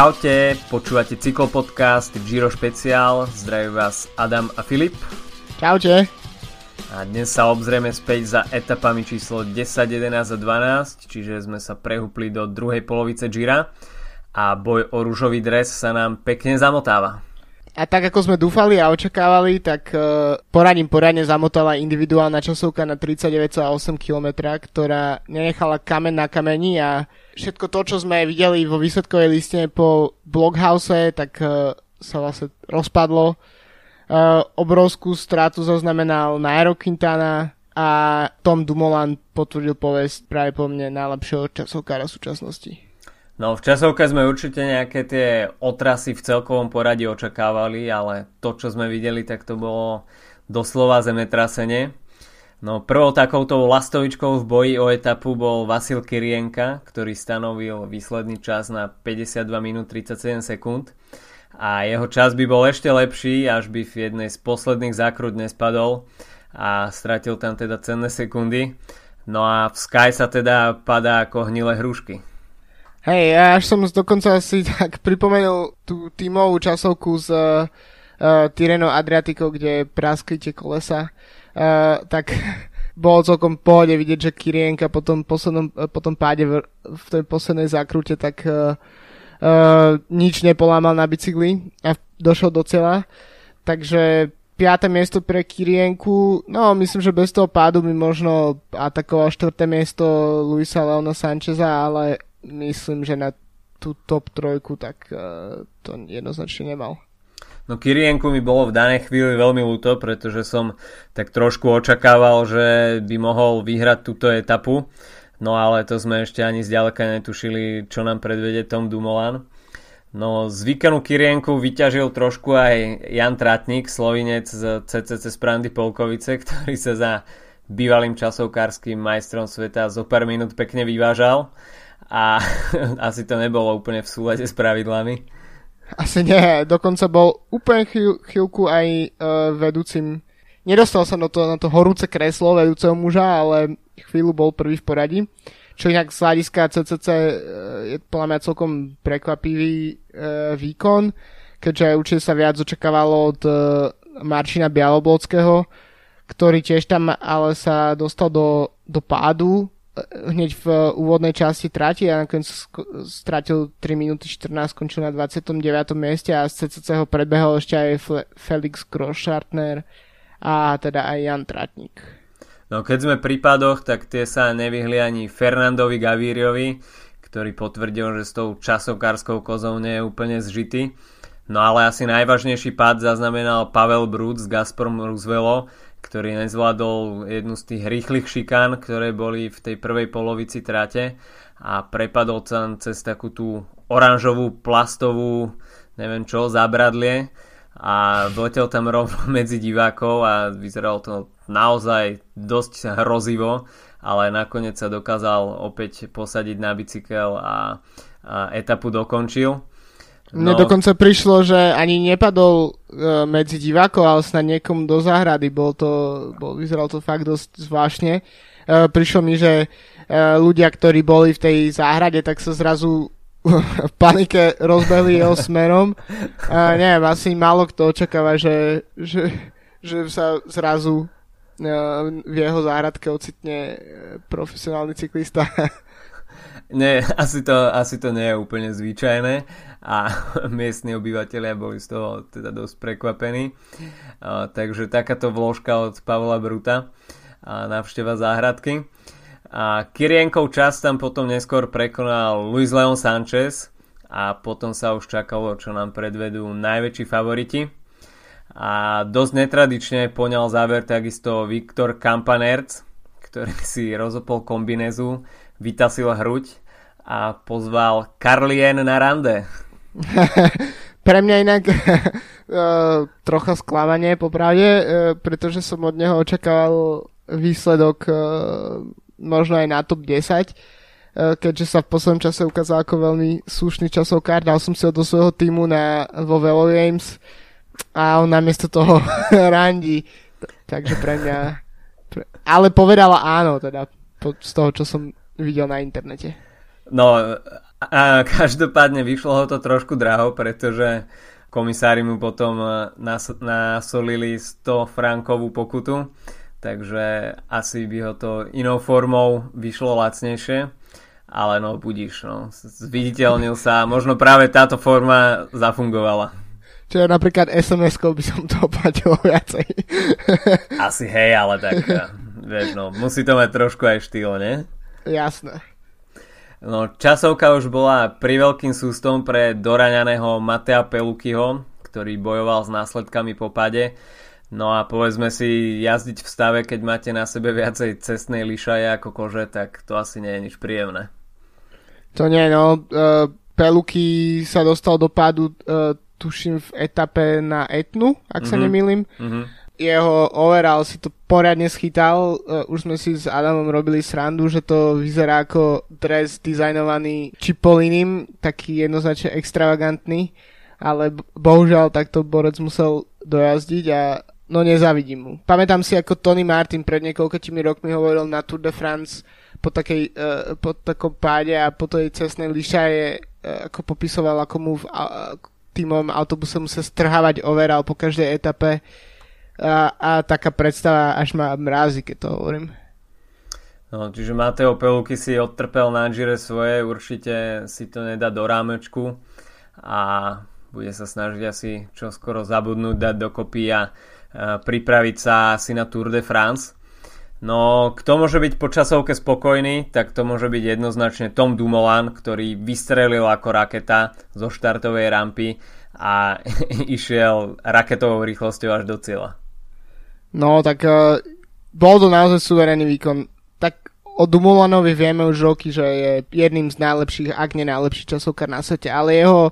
Čaute, počúvate Cyklopodcast Giro špeciál, zdraví vás Adam a Filip. Čaute. A dnes sa obzrieme späť za etapami číslo 10, 11 a 12, čiže sme sa prehúpli do druhej polovice Gira a boj o ružový dres sa nám pekne zamotáva. A tak ako sme dúfali a očakávali, tak poradne zamotala individuálna časovka na 39,8 km, ktorá nenechala kameň na kameni a všetko to, čo sme videli vo výsledkovej listine po Blockhouse, tak sa vlastne rozpadlo. Obrovskú stratu zaznamenal Nairo Quintana a Tom Dumoulin potvrdil povesť práve po mne najlepšieho časovkára súčasnosti. No, v časovke sme určite nejaké tie otrasy v celkovom poradí očakávali, ale to, čo sme videli, tak to bolo doslova zemetrasenie. No, prvou takouto lastovičkou v boji o etapu bol Vasil Kiryienka, ktorý stanovil výsledný čas na 52 minút 37 sekúnd a jeho čas by bol ešte lepší, až by v jednej z posledných zákrut nespadol a stratil tam teda cenné sekundy. No a v Sky sa teda padá ako hnilé hrušky. Hej, ja až som dokonca si tak pripomenul tú tímovú časovku z Tirreno Adriatico, kde praskli tie kolesa. Tak bolo celkom pohode vidieť, že Kiryienka po tom páde v tej poslednej zákrute tak nič nepolámal na bicykli a došiel do cieľa, takže 5. miesto pre Kiryienku. No, myslím, že bez toho pádu by možno atakoval 4. miesto Luisa Leona Sancheza, ale myslím, že na tú top 3 tak to jednoznačne nemal. No, Kiryienku mi bolo v danej chvíli veľmi ľúto, pretože som tak trošku očakával, že by mohol vyhrať túto etapu. No ale to sme ešte ani zďaleka netušili, čo nám predvede Tom Dumoulin. No, z výkonu Kiryienku vyťažil trošku aj Jan Tratník, Slovinec z CCC Sprandi Polkovice, ktorý sa za bývalým časovkárskym majstrom sveta zo pár minút pekne vyvážal. A asi to nebolo úplne v súlade s pravidlami. Asi nie, dokonca bol úplne chvíľku aj vedúcim. Nedostal sa na to horúce kreslo vedúceho muža, ale chvíľu bol prvý v poradí. Čo inak z hľadiska CCC je podľa mňa celkom prekvapivý výkon, keďže určite sa viac očakávalo od Marcina Białobłockiho, ktorý tiež tam ale sa dostal do pádu hneď v úvodnej časti trati a nakoniec stratil 3 minúty 14, skončil na 29. mieste a z CCC ho predbehol ešte aj Felix Großschartner a teda aj Jan Tratník. No, keď sme pri padoch, tak tie sa nevyhli ani Fernandovi Gaviriovi, ktorý potvrdil, že s tou časovkárskou kozou nie je úplne zžitý. No ale asi najvážnejší pád zaznamenal Pavel Brúd z Gazprom RusVelo, ktorý nezvládol jednu z tých rýchlych šikán, ktoré boli v tej prvej polovici trate a prepadol sa cez takú tú oranžovú, plastovú, neviem čo, zábradlie a vletel tam rovno medzi divákov a vyzeralo to naozaj dosť hrozivo, ale nakoniec sa dokázal opäť posadiť na bicykel a etapu dokončil. No. Mne dokonca prišlo, že ani nepadol medzi divákov, ale snad niekomu do záhrady. Vyzeralo to fakt dosť zvláštne. Prišlo mi, že ľudia, ktorí boli v tej záhrade, tak sa zrazu v panike rozbehli jeho smerom. Neviem, asi málo kto očakáva, že sa zrazu v jeho záhradke ocitne profesionálny cyklista. Nie, asi to nie je úplne zvyčajné a miestni obyvatelia boli z toho teda dosť prekvapení. Takže takáto vložka od Pavla Bruta a návšteva záhradky. A Kirienkov čas tam potom neskôr prekonal Luis Leon Sanchez a potom sa už čakalo, čo nám predvedú najväčší favoriti. A dosť netradične poňal záver takisto Viktor Kampanerz, ktorý si rozopol kombinézu, vytasil hruď a pozval Karlien na rande. Pre mňa inak trocha sklamanie popravde, pretože som od neho očakával výsledok možno aj na top 10, keďže sa v poslednom čase ukázal ako veľmi slušný časovkár. Dal som si ho do svojho týmu vo Velo Games a on namiesto toho randí. Takže pre mňa... Ale povedala áno, teda z toho, čo som videl na internete. No, A každopádne vyšlo ho to trošku draho, pretože komisári mu potom nasolili 100 frankovú pokutu, takže asi by ho to inou formou vyšlo lacnejšie, ale no budiš, no, zviditeľnil sa, možno práve táto forma zafungovala. Čiže napríklad SMS-kou by som to platil viacej. Asi hej, ale tak vieš, no, musí to mať trošku aj štýl, ne? Jasné. No, časovka už bola priveľkým sústom pre doraňaného Mattea Pelucchiho, ktorý bojoval s následkami po pade. No a povedzme si, jazdiť v stave, keď máte na sebe viacej cestnej lišaje ako kože, tak to asi nie je nič príjemné. To nie, no. Pelucchi sa dostal do pádu, tuším, v etape na Etnu, ak sa nemýlim. Jeho overall si to poriadne schytal, už sme si s Adamom robili srandu, že to vyzerá ako dres dizajnovaný Cipollinem, taký jednoznačne extravagantný, ale bohužiaľ takto borec musel dojazdiť a no nezavidím mu. Pamätám si, ako Tony Martin pred niekoľkými rokmi hovoril na Tour de France po takom páde a po tej cestnej lišaje, ako popisoval, ako mu týmom autobusom sa strhávať overall po každej etape. A taká predstava až ma mrázi, keď to hovorím. No, čiže Matteo Pelucchi si odtrpel na Gire svoje, určite si to nedá do rámečku a bude sa snažiť asi čoskoro zabudnúť, dať dokopy a pripraviť sa asi na Tour de France. No, kto môže byť po časovke spokojný, tak to môže byť jednoznačne Tom Dumoulin, ktorý vystrelil ako raketa zo štartovej rampy a išiel raketovou rýchlosťou až do cieľa. No, tak bol to naozaj suverénny výkon. Tak o Dumoulinovi vieme už roky, že je jedným z najlepších, ak nie najlepší časovkár na svete, ale jeho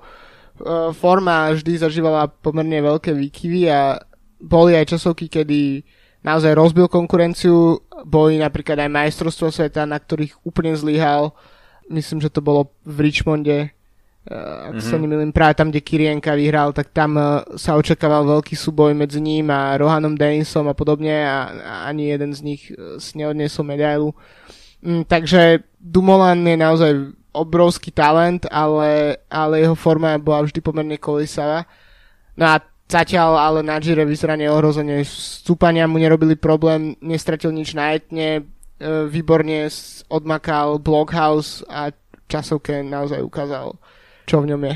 forma vždy zažívala pomerne veľké výkyvy a boli aj časovky, kedy naozaj rozbil konkurenciu, boli napríklad aj majstrovstvá sveta, na ktorých úplne zlyhal. Myslím, že to bolo v Richmonde, ak sa nemýlim, práve tam, kde Kiryienka vyhral, tak tam sa očakával veľký súboj medzi ním a Rohanom Dennisom a podobne a ani jeden z nich si neodniesol medailu. Takže Dumoulin je naozaj obrovský talent, ale jeho forma bola vždy pomerne kolísavá. No a zatiaľ ale na Gire vyzerá neohrozenie. Stúpania mu nerobili problém, nestratil nič na Etne, výborne odmakal Blockhouse a časovke naozaj ukázal, čo v ňom je.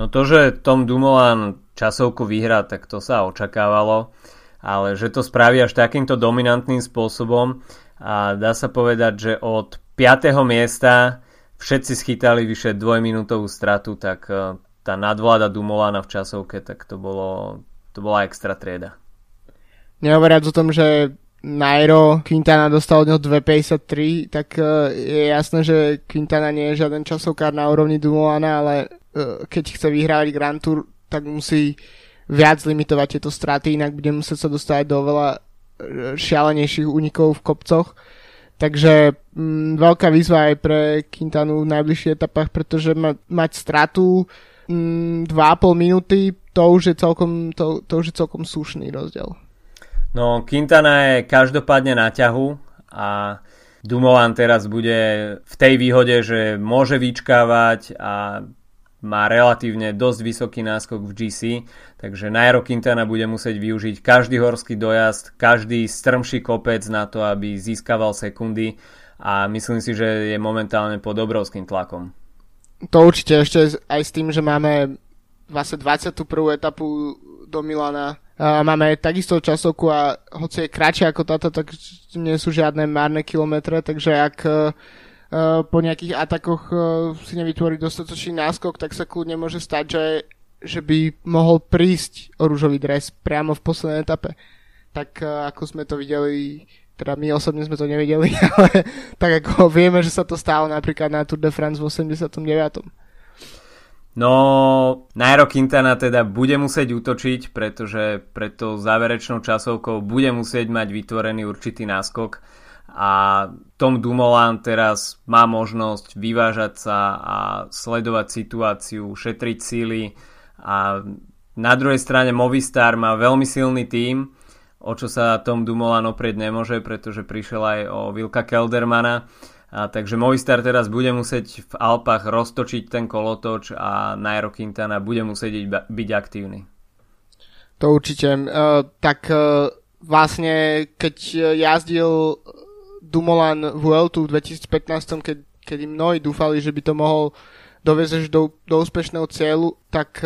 No to, že Tom Dumoulin časovku vyhrá, tak to sa očakávalo, ale že to spraví až takýmto dominantným spôsobom a dá sa povedať, že od 5. miesta všetci schytali vyše 2-minútovú stratu, tak tá nadvláda Dumoulina v časovke, tak to bola extra trieda. Nehovoriac o tom, že Nairo Quintana dostal od neho 2.53, tak je jasné, že Quintana nie je žiaden časovkár na úrovni Dumoulina, ale keď chce vyhrávať Grand Tour, tak musí viac limitovať tieto straty, inak bude musieť sa dostávať do veľa šialenejších únikov v kopcoch. Takže veľká výzva aj pre Quintanu v najbližších etapách, pretože mať stratu 2,5 minúty, to už je celkom slušný rozdiel. No, Quintana je každopádne na ťahu a Dumoulin teraz bude v tej výhode, že môže vyčkávať a má relatívne dosť vysoký náskok v GC, takže Nairo Quintana bude musieť využiť každý horský dojazd, každý strmší kopec na to, aby získaval sekundy a myslím si, že je momentálne pod obrovským tlakom. To určite, ešte aj s tým, že máme vlastne 21. etapu do Milana. Máme takisto časovku a hoci je kratšia ako táto, tak nie sú žiadne márne kilometre, takže ak po nejakých atakoch si nevytvorí dostatočný náskok, tak sa kľudne môže stať, že by mohol prísť o ružový dres priamo v poslednej etape. Tak ako sme to videli, teda my osobne sme to nevideli, ale tak ako vieme, že sa to stalo napríklad na Tour de France v 89. No, Nairo Quintana teda bude musieť útočiť, pretože pred tou záverečnou časovkou bude musieť mať vytvorený určitý náskok a Tom Dumoulin teraz má možnosť vyvážať sa a sledovať situáciu, šetriť síly a na druhej strane Movistar má veľmi silný tím, o čo sa Tom Dumoulin oprieť nemôže, pretože prišiel aj o Wilka Keldermana Takže Movistar teraz bude musieť v Alpách roztočiť ten kolotoč a Nairo Quintana bude musieť byť aktívny. To určite. Vlastne, keď jazdil Dumoulin Vueltu v 2015, keď mnohí dúfali, že by to mohol doviezť do úspešného cieľu, tak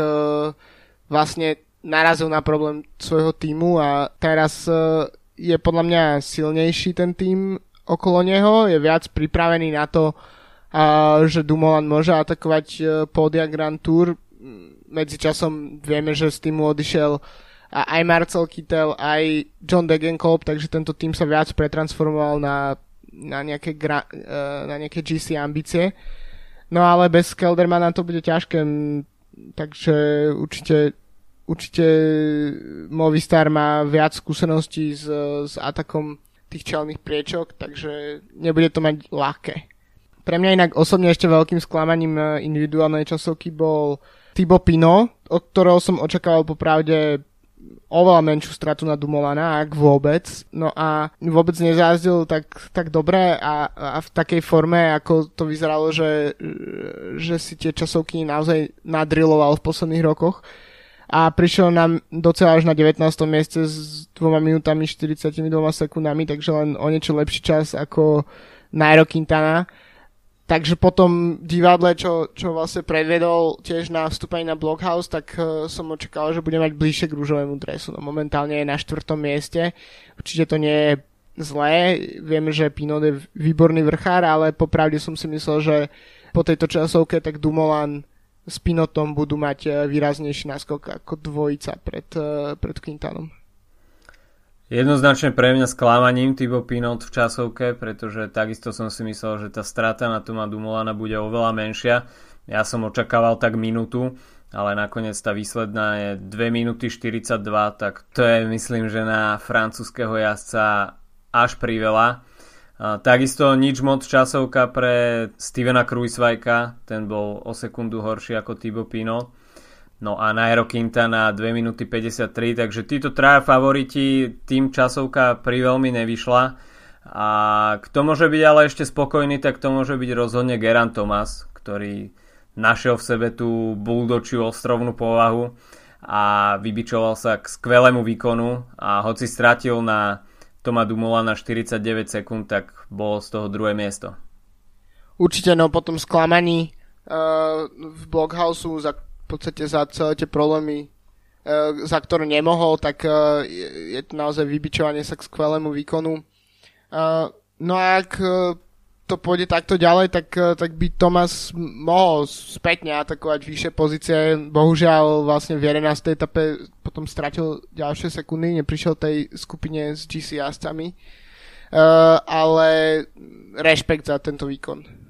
vlastne narazil na problém svojho tímu a teraz je podľa mňa silnejší ten tím okolo neho, je viac pripravený na to, že Dumoulin môže atakovať pódia Grand Tour. Medzičasom vieme, že z týmu odišiel aj Marcel Kittel, aj John Degenkolb, takže tento tím sa viac pretransformoval na nejaké GC ambície. No ale bez Keldermana to bude ťažké, takže určite Movistar má viac skúseností s atakom tých čelných priečok, takže nebude to mať ľahké. Pre mňa inak osobne ešte veľkým sklamaním individuálnej časovky bol Thibaut Pinot, od ktorého som očakával popravde oveľa menšiu stratu na Dumoulina, ak vôbec. No a vôbec nezázdil tak dobre a v takej forme, ako to vyzeralo, že si tie časovky naozaj nadriloval v posledných rokoch. A prišiel nám docela až na 19. mieste s 2 minútami 42 sekundami, takže len o niečo lepší čas ako Nairo Quintana. Takže potom divadle, čo vlastne predvedol tiež na vstúpení na Blockhouse, tak som očakal, že bude mať bližšie k rúžovému dresu. No, momentálne je na 4. mieste. Určite to nie je zlé. Viem, že Pinot je výborný vrchár, ale popravde som si myslel, že po tejto časovke tak Dumoulin s Pinotom budú mať výraznejší náskok ako dvojica pred Quintanom. Jednoznačne pre mňa sklamaním Thibaut Pinot v časovke, pretože takisto som si myslel, že tá strata na Toma Dumoulina bude oveľa menšia. Ja som očakával tak minútu, ale nakoniec tá výsledná je 2 minúty 42, tak to je, myslím, že na francúzskeho jazdca až priveľa. Takisto nič moc časovka pre Stevena Kruijswijka, ten bol o sekundu horší ako Thibaut Pinot. No a Nairo Quintana 2 minúty 53, takže títo traja favoriti, tým časovka priveľmi nevyšla. A kto môže byť ale ešte spokojný, tak to môže byť rozhodne Geraint Thomas, ktorý našiel v sebe tú buldočiu ostrovnú povahu a vybičoval sa k skvelému výkonu. A hoci stratil na Toma Dumoulina 49 sekúnd, tak bolo z toho druhé miesto. Určite, no potom sklamaní v Blockhouse v podstate za celé tie problémy, za ktoré nemohol, tak je to naozaj vybičovanie sa k skvelému výkonu. No a ak to pôjde takto ďalej, tak by Thomas mohol spätne atakovať vyššie pozície. Bohužiaľ vlastne v 11. etape potom stratil ďalšie sekundy, neprišiel tej skupine s GC jazdcami, ale rešpekt za tento výkon.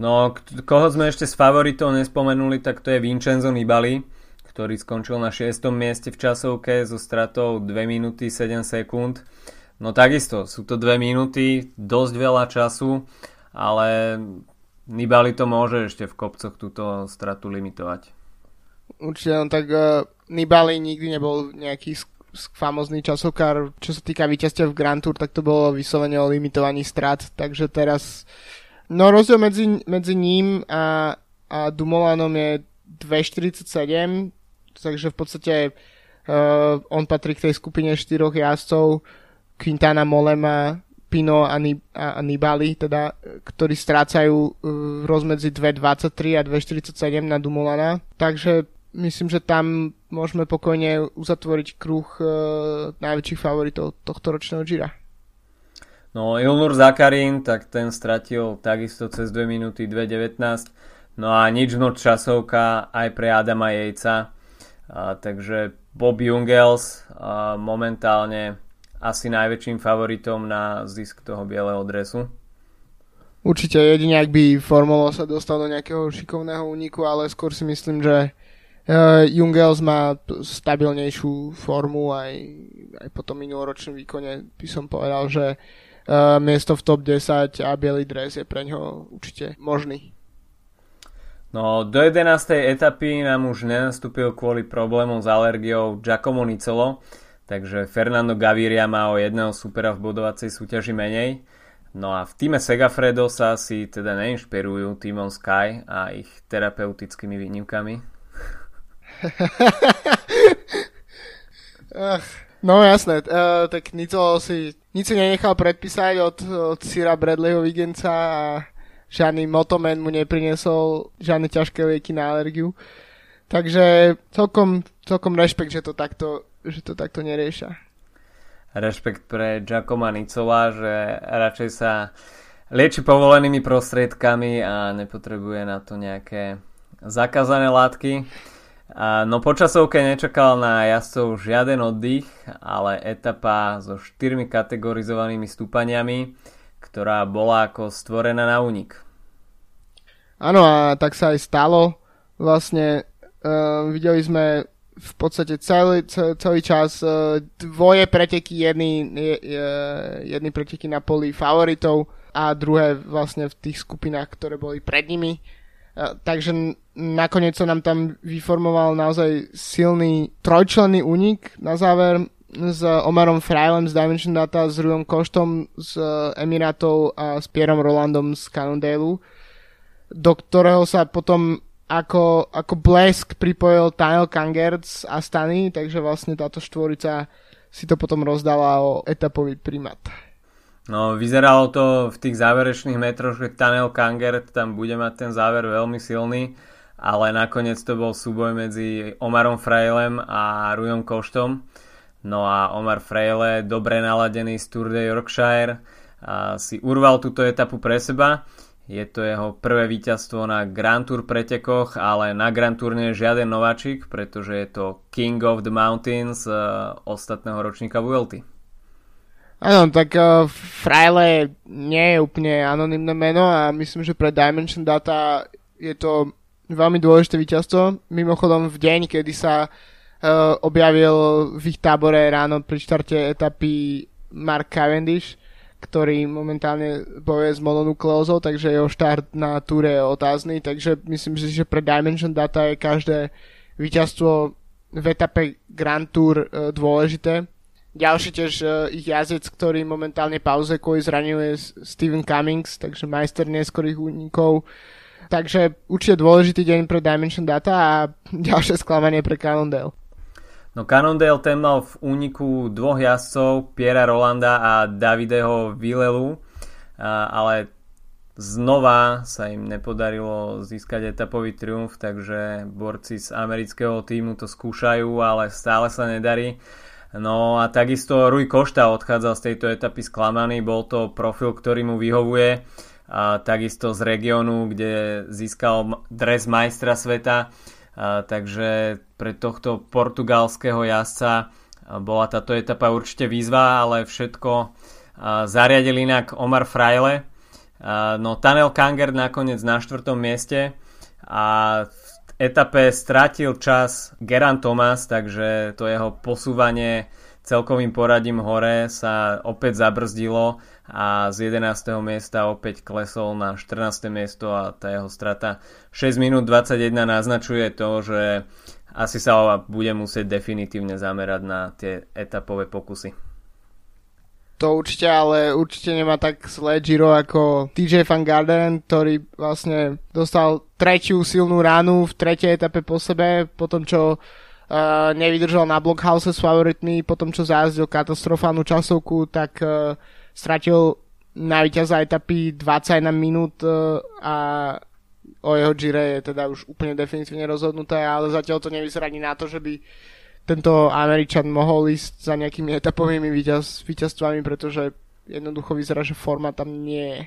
No, koho sme ešte s favoritou nespomenuli, tak to je Vincenzo Nibali, ktorý skončil na 6. mieste v časovke so stratou 2 minúty 7 sekúnd. No takisto, sú to 2 minúty, dosť veľa času, ale Nibali to môže ešte v kopcoch túto stratu limitovať. Určite, no tak Nibali nikdy nebol nejaký famózny časovkár. Čo sa týka víťazstva v Grand Tour, tak to bolo vyslovene o limitovaní strát, takže teraz... No rozdiel medzi ním a Dumoulinom je 2,47, takže v podstate on patrí k tej skupine 4 jazdcov, Quintana, Mollema, Pino a Nibali, teda, ktorí strácajú rozmedzi 2,23 a 2,47 na Dumoulina. Takže myslím, že tam môžeme pokojne uzatvoriť kruh najväčších favoritov tohto ročného Gira. No, Ilnur Zakarin, tak ten stratil takisto cez 2 minúty 2,19. No a nič noc časovka aj pre Adama Jejca. Takže Bob Jungels momentálne asi najväčším favoritom na zisk toho bieleho dresu. Určite jedine, ak by Formolo sa dostal do nejakého šikovného úniku, ale skôr si myslím, že Jungels má stabilnejšiu formu, aj po tom minuloročnom výkone by som povedal, že miesto v top 10 a bielý dres je pre ňoho určite možný. No, do 11. etapy nám už nenastúpil kvôli problémom s alergiou Giacomo Nizzolo, takže Fernando Gaviria má o jedného supera v bodovacej súťaži menej. No a v týme Segafredo sa asi teda neinšpirujú týmom Sky a ich terapeutickými výnimkami. No jasné, tak nič si nenechal predpísať od Sira Bradleyho Vigenca a žiadny Motoman mu nepriniesol žiadne ťažké lieky na alergiu. Takže celkom rešpekt, že to takto neriešia. Rešpekt pre Giacoma Nizzola, že radšej sa lieči povolenými prostriedkami a nepotrebuje na to nejaké zakázané látky. No po časovke nečakal na jazdcov žiaden oddych, ale etapa so 4 kategorizovanými stúpaniami, ktorá bola ako stvorená na únik. Áno, a tak sa aj stalo. Vlastne videli sme v podstate celý čas dvoje preteky, jedny preteky na poli favoritov a druhé vlastne v tých skupinách, ktoré boli pred nimi. Takže nakoniec sa nám tam vyformoval naozaj silný trojčlenný únik na záver s Omarom Frailem z Dimension Data, s Ruom Koštom z Emirátov a s Pierom Rolandom z Cannondale, do ktorého sa potom ako blesk pripojil Tanel Kangert z Astany, takže vlastne táto štvorica si to potom rozdala o etapový primát. No, vyzeralo to v tých záverečných metroch, že Tanel Kangert tam bude mať ten záver veľmi silný, ale nakoniec to bol súboj medzi Omarom Frailem a Ruom Koštom. No a Omar Fraile, dobre naladený z Tour de Yorkshire, si urval túto etapu pre seba. Je to jeho prvé víťazstvo na Grand Tour pretekoch, ale na Grand Tour nie je žiaden nováčik, pretože je to King of the Mountains ostatného ročníka Vuelty. Áno, tak Fraile nie je úplne anonymné meno a myslím, že pre Dimension Data je to veľmi dôležité víťazstvo. Mimochodom v deň, kedy sa objavil v ich tábore ráno pri štarte etapy Mark Cavendish, ktorý momentálne bojuje s mononukleózou, takže jeho štart na túre je otázny, takže myslím si, že pre Dimension Data je každé víťazstvo v etape Grand Tour dôležité. Ďalší tiež ich jazdec, ktorý momentálne pauze kvôli zranil, je Steven Cummings, takže majster neskorých únikov. Takže určite dôležitý deň pre Dimension Data a ďalšie sklamanie pre Cannondale. No Cannondale ten mal v úniku dvoch jazdcov, Piera Rolanda a Davideho Villelu, ale znova sa im nepodarilo získať etapový triumf, takže borci z amerického týmu to skúšajú, ale stále sa nedarí. No a takisto Rui Costa odchádzal z tejto etapy sklamaný, bol to profil, ktorý mu vyhovuje, a takisto z regiónu, kde získal dres majstra sveta, takže pre tohto portugalského jazdca bola táto etapa určite výzva, ale všetko zariadil inak Omar Fraile. No Tanel Kangert nakoniec na 4. mieste a v etape stratil čas Geraint Thomas, takže to jeho posúvanie celkovým poradím hore sa opäť zabrzdilo a z 11. miesta opäť klesol na 14. miesto a tá jeho strata 6 minút 21 naznačuje to, že asi sa bude musieť definitívne zamerať na tie etapové pokusy. To určite, ale určite nemá tak zlé Giro ako Tejay van Garderen, ktorý vlastne dostal tretiu silnú ránu v tretej etape po sebe, potom čo nevydržal na Blockhouse s favoritmi, potom čo zajazdil katastrofálnu časovku, tak stratil na víťaza etapy 21 minút a o jeho Gire je teda už úplne definitívne rozhodnuté, ale zatiaľ to nevyzerá ani na to, že by tento Američan mohol ísť za nejakými etapovými víťazstvami, pretože jednoducho vyzerá, že forma tam nie je.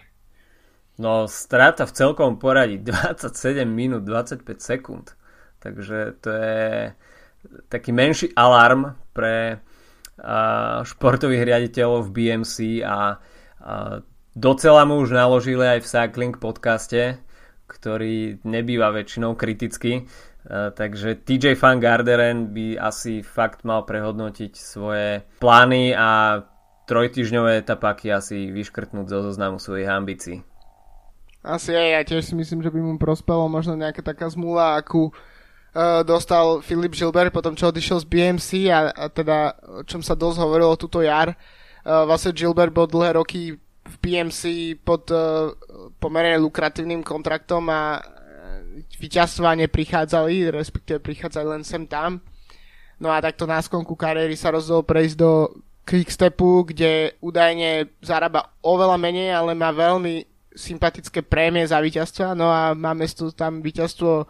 No, strata v celkom poradí 27 minút 25 sekúnd. Takže to je taký menší alarm pre športových riaditeľov v BMC a docela mu už naložili aj v Cycling podcaste, ktorý nebýva väčšinou kriticky. Takže Tejay van Garderen by asi fakt mal prehodnotiť svoje plány a trojtyžňové etapáky asi vyškrtnúť zo zoznamu svojich ambícií. Asi aj ja tiež si myslím, že by mu prospelo možno nejaká taká zmluva, akú dostal Filip Gilbert potom, čo odišiel z BMC a teda o čom sa dosť hovorilo túto jar. Vasil Gilbert bol dlhé roky v BMC pod pomerne lukratívnym kontraktom a víťazstvá neprichádzali, respektíve prichádzali len sem tam. No a takto na sklonku kariéry sa rozhodol prejsť do Quick Stepu, kde údajne zarába oveľa menej, ale má veľmi sympatické prémie za víťazstva. No a máme tu tam víťazstvo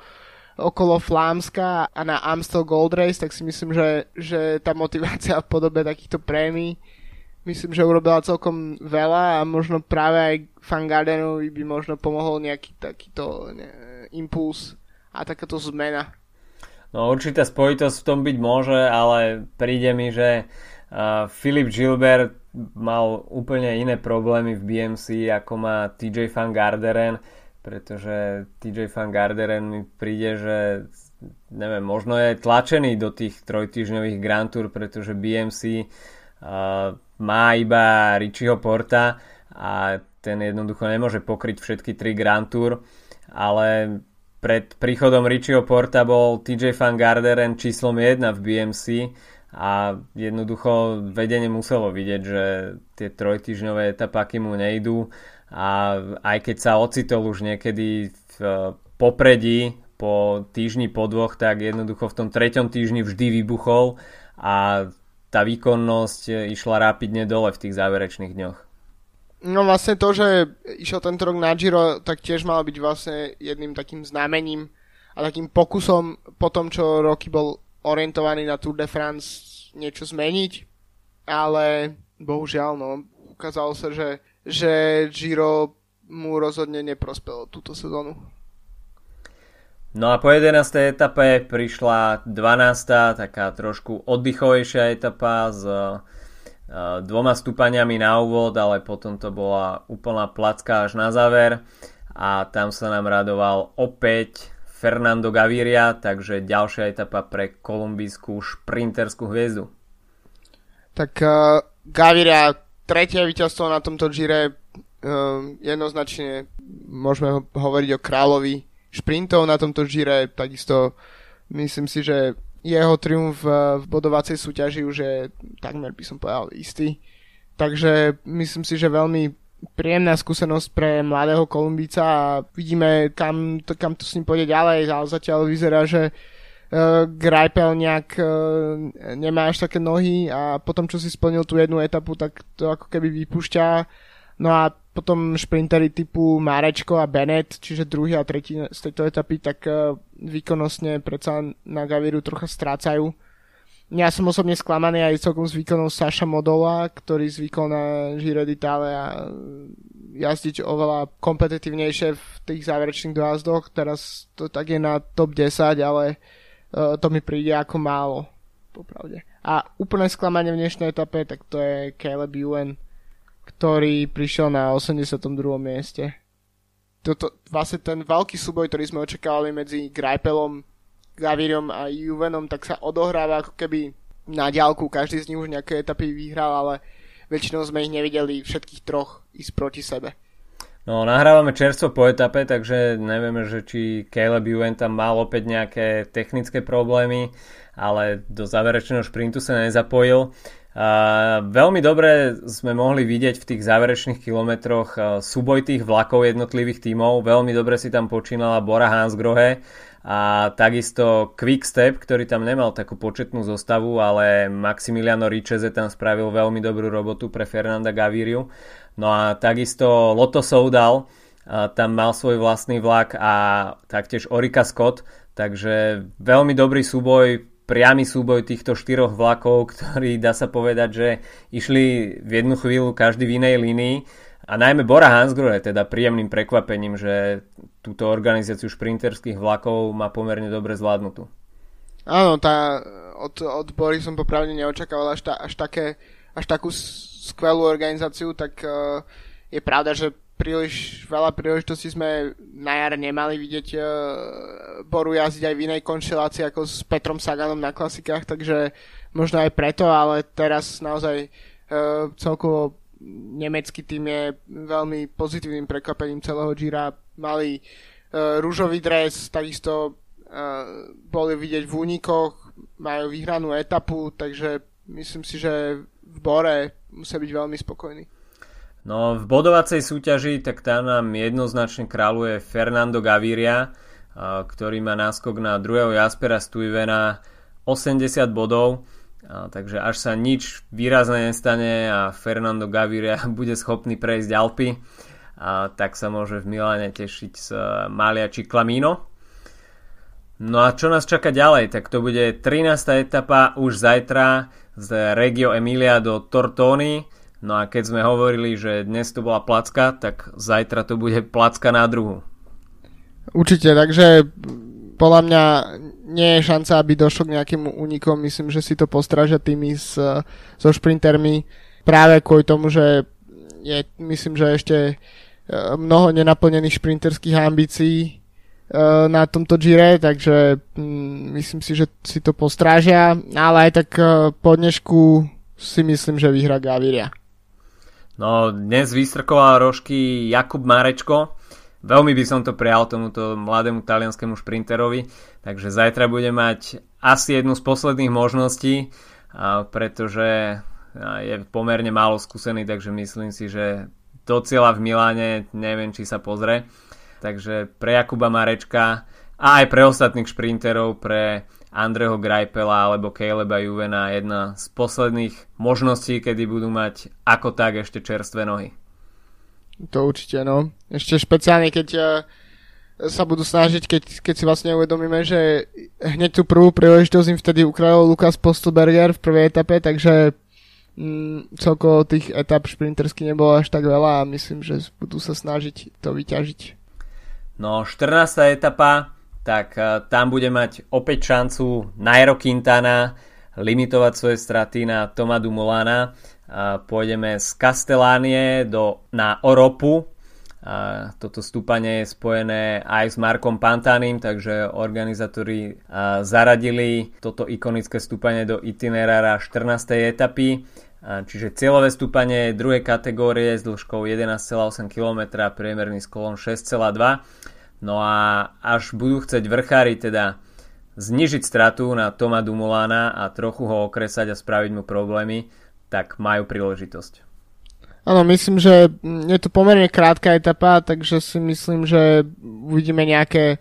okolo Flámska a na Amstel Gold Race, tak si myslím, že tá motivácia v podobe takýchto prémií, myslím, že urobila celkom veľa a možno práve aj Van Garderenovi by možno pomohol nejaký takýto impuls a takáto zmena. No určitá spojitosť v tom byť môže, ale príde mi, že Philippe Gilbert mal úplne iné problémy v BMC, ako má Tejay van Garderen, pretože Tejay van Garderen mi príde, že neviem, možno je tlačený do tých trojtýždňových Grand Tour, pretože BMC má iba Richieho Porta a ten jednoducho nemôže pokryť všetky tri Grand Tour, ale pred príchodom Richieho Porta bol Tejay van Garderen číslom 1 v BMC a jednoducho vedenie muselo vidieť, že tie trojtýždňové etapáky mu nejdú a aj keď sa ocitol už niekedy v popredí po týždni, po dvoch, tak jednoducho v tom treťom týždni vždy vybuchol a tá výkonnosť išla rapidne dole v tých záverečných dňoch. No vlastne to, že išiel tento rok na Giro, tak tiež malo byť vlastne jedným takým znamením a takým pokusom po tom, čo roky bol orientovaný na Tour de France, niečo zmeniť, ale bohužiaľ, no, ukázalo sa, že Giro mu rozhodne neprospelo túto sezónu. No a po 11. etape prišla 12. taká trošku oddychovejšia etapa s dvoma stúpaniami na úvod, ale potom to bola úplná placka až na záver a tam sa nám radoval opäť Fernando Gaviria, takže ďalšia etapa pre kolumbijskú šprinterskú hviezdu. Tak Gaviria, tretie víťazstvo na tomto Gire, jednoznačne môžeme hovoriť o kráľovi šprintov na tomto Gire, takisto myslím si, že jeho triumf v bodovacej súťaži už je takmer, by som povedal, istý. Takže myslím si, že veľmi príjemná skúsenosť pre mladého Kolumbíca a vidíme, kam to s ním pôjde ďalej, ale zatiaľ vyzerá, že Greipel nejak nemá až také nohy a potom, čo si splnil tú jednu etapu, tak to ako keby vypúšťa. No a potom šprintery typu Marečko a Bennett, čiže druhý a tretí z tejto etapy, tak výkonnostne predsa na Gaviru trocha strácajú. Ja som osobne sklamaný aj celkom s výkonom Saša Modola, ktorý zvykol na Giro d'Italia jazdiť oveľa kompetitívnejšie v tých záverečných dojazdoch. Teraz to tak je na top 10, ale to mi príde ako málo, popravde. A úplné sklamanie v dnešnej etape, tak to je Caleb Ewan, ktorý prišiel na 82. mieste. Toto, vlastne ten veľký súboj, ktorý sme očakávali medzi Greipelom, Gaviriom a Juvenom, tak sa odohráva ako keby na diaľku. Každý z nich už nejaké etapy vyhral, ale väčšinou sme ich nevideli všetkých troch ísť proti sebe. No, nahrávame čerstvo po etape, takže nevieme, že či Caleb Ewan tam mal opäť nejaké technické problémy, ale do záverečného šprintu sa nezapojil. Veľmi dobre sme mohli vidieť v tých záverečných kilometroch súboj tých vlakov jednotlivých tímov. Veľmi dobre si tam počínala Bora Hansgrohe a takisto Quick Step, ktorý tam nemal takú početnú zostavu, ale Maximiliano Richeze tam spravil veľmi dobrú robotu pre Fernanda Gaviriu. No a takisto Lotto Soudal tam mal svoj vlastný vlak a taktiež Orica Scott, takže veľmi dobrý súboj, priamy súboj týchto štyroch vlakov, ktorí, dá sa povedať, že išli v jednu chvíľu každý v inej línii. A najmä Bora Hansgrohe, teda príjemným prekvapením, že túto organizáciu šprinterských vlakov má pomerne dobre zvládnutú. Áno, od Bory som popravde neočakával až takú skvelú organizáciu, tak je pravda, že príliš veľa príležitostí sme na jar nemali vidieť Boru jazdiť aj v inej konštelácii ako s Petrom Saganom na klasikách, takže možno aj preto, ale teraz naozaj celkovo nemecký tým je veľmi pozitívnym prekvapením celého Gira. Mali rúžový dres, takisto boli vidieť v únikoch, majú vyhranú etapu, takže myslím si, že v Bore musia byť veľmi spokojní. No v bodovacej súťaži tak tam nám jednoznačne kráľuje Fernando Gaviria, ktorý má náskok na druhého Jaspera Stuyvena 80 bodov, takže až sa nič výrazné nestane a Fernando Gaviria bude schopný prejsť Alpy, tak sa môže v Miláne tešiť z Malia Ciclamino. No a čo nás čaká ďalej? Tak to bude 13. etapa už zajtra z Reggio Emilia do Tortony. No a keď sme hovorili, že dnes to bola placka, tak zajtra to bude placka na druhu. Určite, takže podľa mňa nie je šanca, aby došlo k nejakým únikom. Myslím, že si to postrážia tými so šprintermi práve kvôli tomu, že je, myslím, že ešte mnoho nenaplnených šprinterských ambícií na tomto Gire, takže myslím si, že si to postrážia, ale aj tak po dnešku si myslím, že vyhrá Gaviria. No, dnes vystrkoval rožky Jakub Marečko. Veľmi by som to prial tomuto mladému talianskému šprinterovi, takže zajtra bude mať asi jednu z posledných možností, pretože je pomerne málo skúsený, takže myslím si, že do cieľa v Miláne neviem, či sa pozrie. Takže pre Jakuba Marečka a aj pre ostatných šprinterov, pre Andreho Greipela alebo Caleba Ewena jedna z posledných možností, kedy budú mať ako tak ešte čerstvé nohy. To určite, no. Ešte špeciálne, keď sa budú snažiť, keď si vlastne uvedomíme, že hneď tú prvú príležitosť im vtedy ukradol Lukas Postelberger v prvej etape, takže celkovo tých etap šprintersky nebolo až tak veľa a myslím, že budú sa snažiť to vyťažiť. No, 14. etapa, tak tam bude mať opäť šancu Nairo Quintana limitovať svoje straty na Toma Dumoulina. Pôjdeme z Castellanie na Oropu. Toto stúpanie je spojené aj s Markom Pantanim, takže organizátori zaradili toto ikonické stúpanie do itinerára 14. etapy. Čiže cieľové stúpanie druhej kategórie s dĺžkou 11,8 km, priemerný sklon 6,2. No a až budú chcieť vrchári teda znižiť stratu na Toma Dumoulina a trochu ho okresať a spraviť mu problémy, tak majú príležitosť. Áno, myslím, že je to pomerne krátka etapa, takže si myslím, že uvidíme nejaké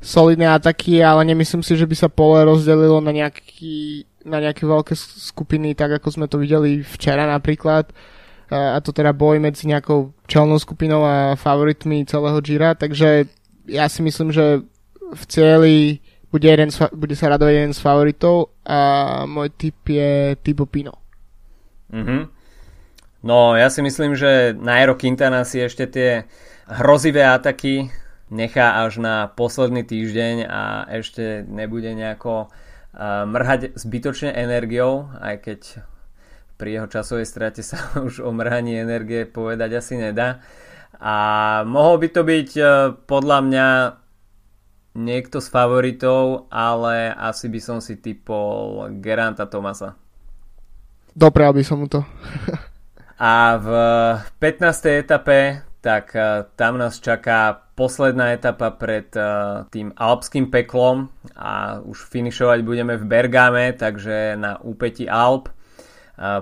solidné ataky, ale nemyslím si, že by sa pole rozdelilo na nejaké veľké skupiny, tak ako sme to videli včera napríklad. A to teda boj medzi nejakou čelnou skupinou a favoritmi celého Gira, takže ja si myslím, že v cieli bude sa radovať jeden z favoritov a môj tip je Thibaut Pinot. Mm-hmm. No, ja si myslím, že Nairo Quintana si ešte tie hrozivé ataky nechá až na posledný týždeň a ešte nebude nejako mrhať zbytočne energiou, aj keď pri jeho časovej strate sa už o mrhaní energie povedať asi nedá. A mohol by to byť podľa mňa niekto z favoritov, ale asi by som si typol Geranta Thomasa. Doprial by som mu to. A v 15. etape, tak tam nás čaká posledná etapa pred tým alpským peklom a už finišovať budeme v Bergame, takže na úpäti Alp.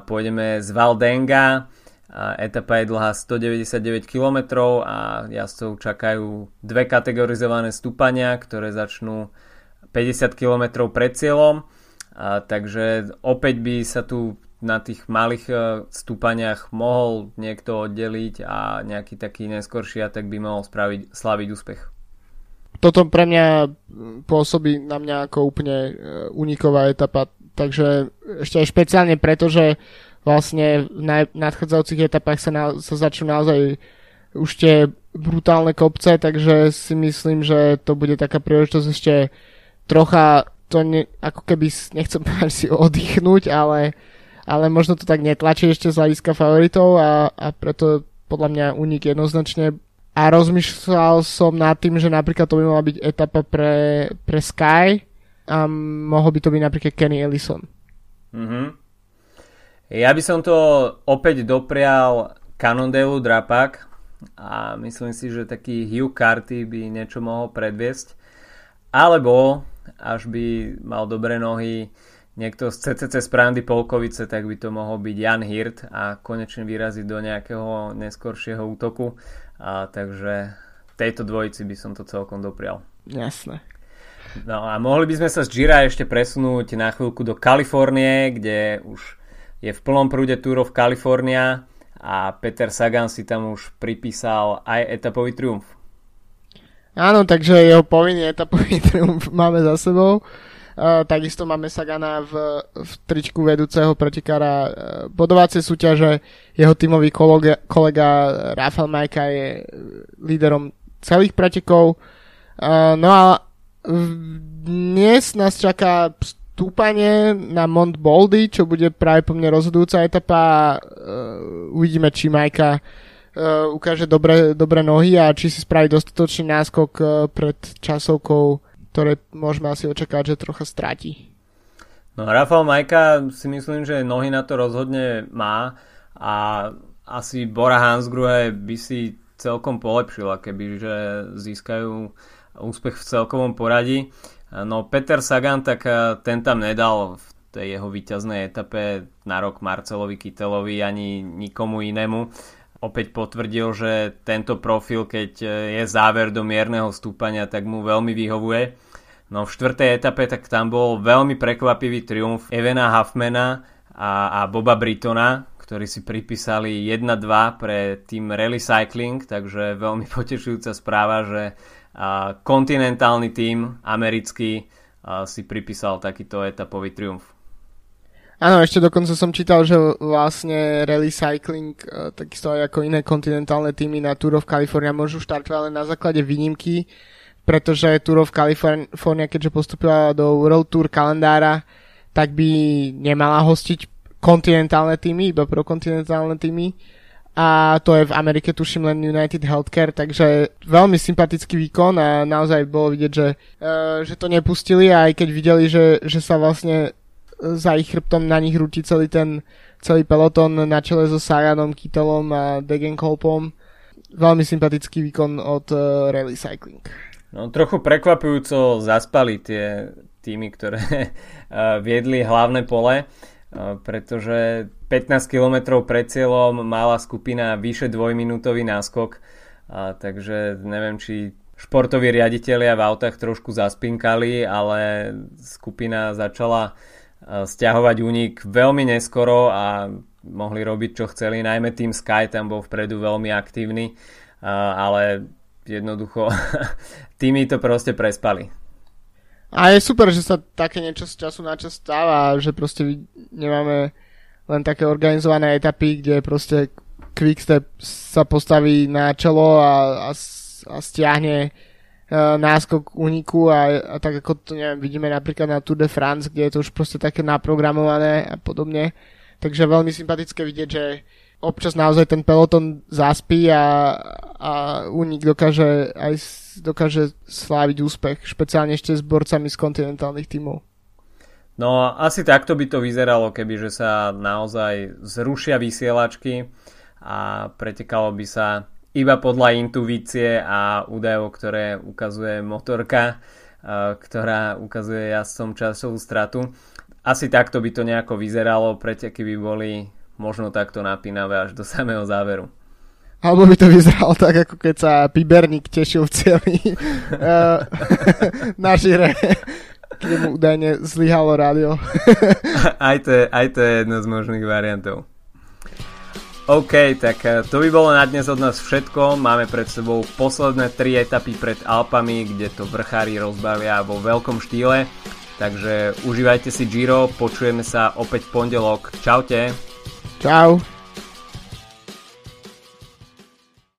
Pôjdeme z Valdenga. Etapa je dlhá 199 km a jazdcov čakajú dve kategorizované stúpania, ktoré začnú 50 km pred cieľom, takže opäť by sa tu na tých malých stúpaniach mohol niekto oddeliť a nejaký taký neskorší atak by mohol slaviť úspech. Toto pre mňa pôsobí na mňa ako úplne uniková etapa, takže ešte aj špeciálne preto, že vlastne v nadchádzajúcich etapách sa začnú naozaj už tie brutálne kopce, takže si myslím, že to bude taká príležitosť ešte trocha to ako keby nechcem si oddychnúť, ale možno to tak netlačí ešte z hľadiska favoritov a preto podľa mňa únik jednoznačne. A rozmýšľal som nad tým, že napríklad to by mala byť etapa pre Sky a mohol by to byť napríklad Kenny Ellison. Mhm. Ja by som to opäť doprial Cannondale Drapak a myslím si, že taký Hugh Carty by niečo mohol predviesť, alebo až by mal dobré nohy niekto z CCC Sprandi Polkovice, tak by to mohol byť Jan Hirt a konečne vyraziť do nejakého neskoršieho útoku. A takže tejto dvojici by som to celkom doprial. Jasné. No a mohli by sme sa z Gira ešte presunúť na chvíľku do Kalifornie, kde už je v plnom prúde túrov Kalifornia a Peter Sagan si tam už pripísal aj etapový triumf. Áno, takže jeho povinný etapový triumf máme za sebou. Takisto máme Sagana v tričku vedúceho pretikára bodovacie súťaže. Jeho tímový kolega Rafael Majka je líderom celých pretekov. No a dnes nás čaká stúpanie na Mont Boldy, čo bude práve po mne rozhodujúca etapa. Uvidíme, či Majka ukáže dobré nohy a či si spraví dostatočný náskok pred časovkou, ktoré môžeme asi očakávať, že trocha stráti. No Rafael Majka si myslím, že nohy na to rozhodne má a asi Bora Hansgrohe by si celkom polepšila, kebyže získajú úspech v celkovom poradí. No Peter Sagan, tak ten tam nedal v tej jeho víťaznej etape na rok Marcelovi Kytelovi ani nikomu inému. Opäť potvrdil, že tento profil, keď je záver do mierneho stúpania, tak mu veľmi vyhovuje. No v štvrtej etape tak tam bol veľmi prekvapivý triumf Evana Huffmana a Boba Brittona, ktorí si pripísali 1-2 pre tým Rally Cycling, takže veľmi potešujúca správa, že kontinentálny tím americký si pripísal takýto etapový triumf. Áno, ešte dokonca som čítal, že vlastne Rally Cycling, takisto aj ako iné kontinentálne týmy na Tour of California, môžu štartovať len na základe výnimky, pretože Tour of California, keďže postúpila do World Tour kalendára, tak by nemala hostiť kontinentálne týmy, iba pro kontinentálne týmy. A to je v Amerike, tuším, len United Healthcare, takže veľmi sympatický výkon a naozaj bolo vidieť, že to nepustili, aj keď videli, že sa vlastne za ich chrbtom na nich rúti celý peloton na čele so Saganom, Kytelom a Degenkolpom. Veľmi sympatický výkon od Rally Cycling. No, trochu prekvapujúco zaspali tie týmy, ktoré viedli hlavné pole, pretože 15 km pred cieľom mala skupina vyše dvojminútový náskok, takže neviem, či športoví riaditelia v autách trošku zaspinkali, ale skupina začala stiahovať únik veľmi neskoro a mohli robiť, čo chceli. Najmä Team Sky tam bol vpredu veľmi aktívny, ale jednoducho týmy to proste prespali. A je super, že sa také niečo z času na čas stáva, že proste nemáme len také organizované etapy, kde proste Quick Step sa postaví na čelo a stiahne náskok úniku a tak ako to neviem, vidíme napríklad na Tour de France, kde je to už proste také naprogramované a podobne, takže veľmi sympatické vidieť, že občas naozaj ten peloton zaspí a únik dokáže sláviť úspech, špeciálne ešte s borcami z kontinentálnych tímov. No asi takto by to vyzeralo, kebyže sa naozaj zrušia vysielačky a pretekalo by sa iba podľa intuície a údajov, ktoré ukazuje motorka, ktorá ukazuje jazdcom časovú stratu. Asi takto by to nejako vyzeralo, preteky by boli možno takto napínavé až do samého záveru. Alebo by to vyzeralo tak, ako keď sa Piberník tešil v cieli na Žire, kde mu údajne zlyhalo rádio. aj to je jedno z možných variantov. OK, tak to by bolo na dnes od nás všetko. Máme pred sebou posledné 3 etapy pred Alpami, kde to vrchári rozbavia vo veľkom štýle. Takže užívajte si Giro, počujeme sa opäť v pondelok. Čaute. Čau.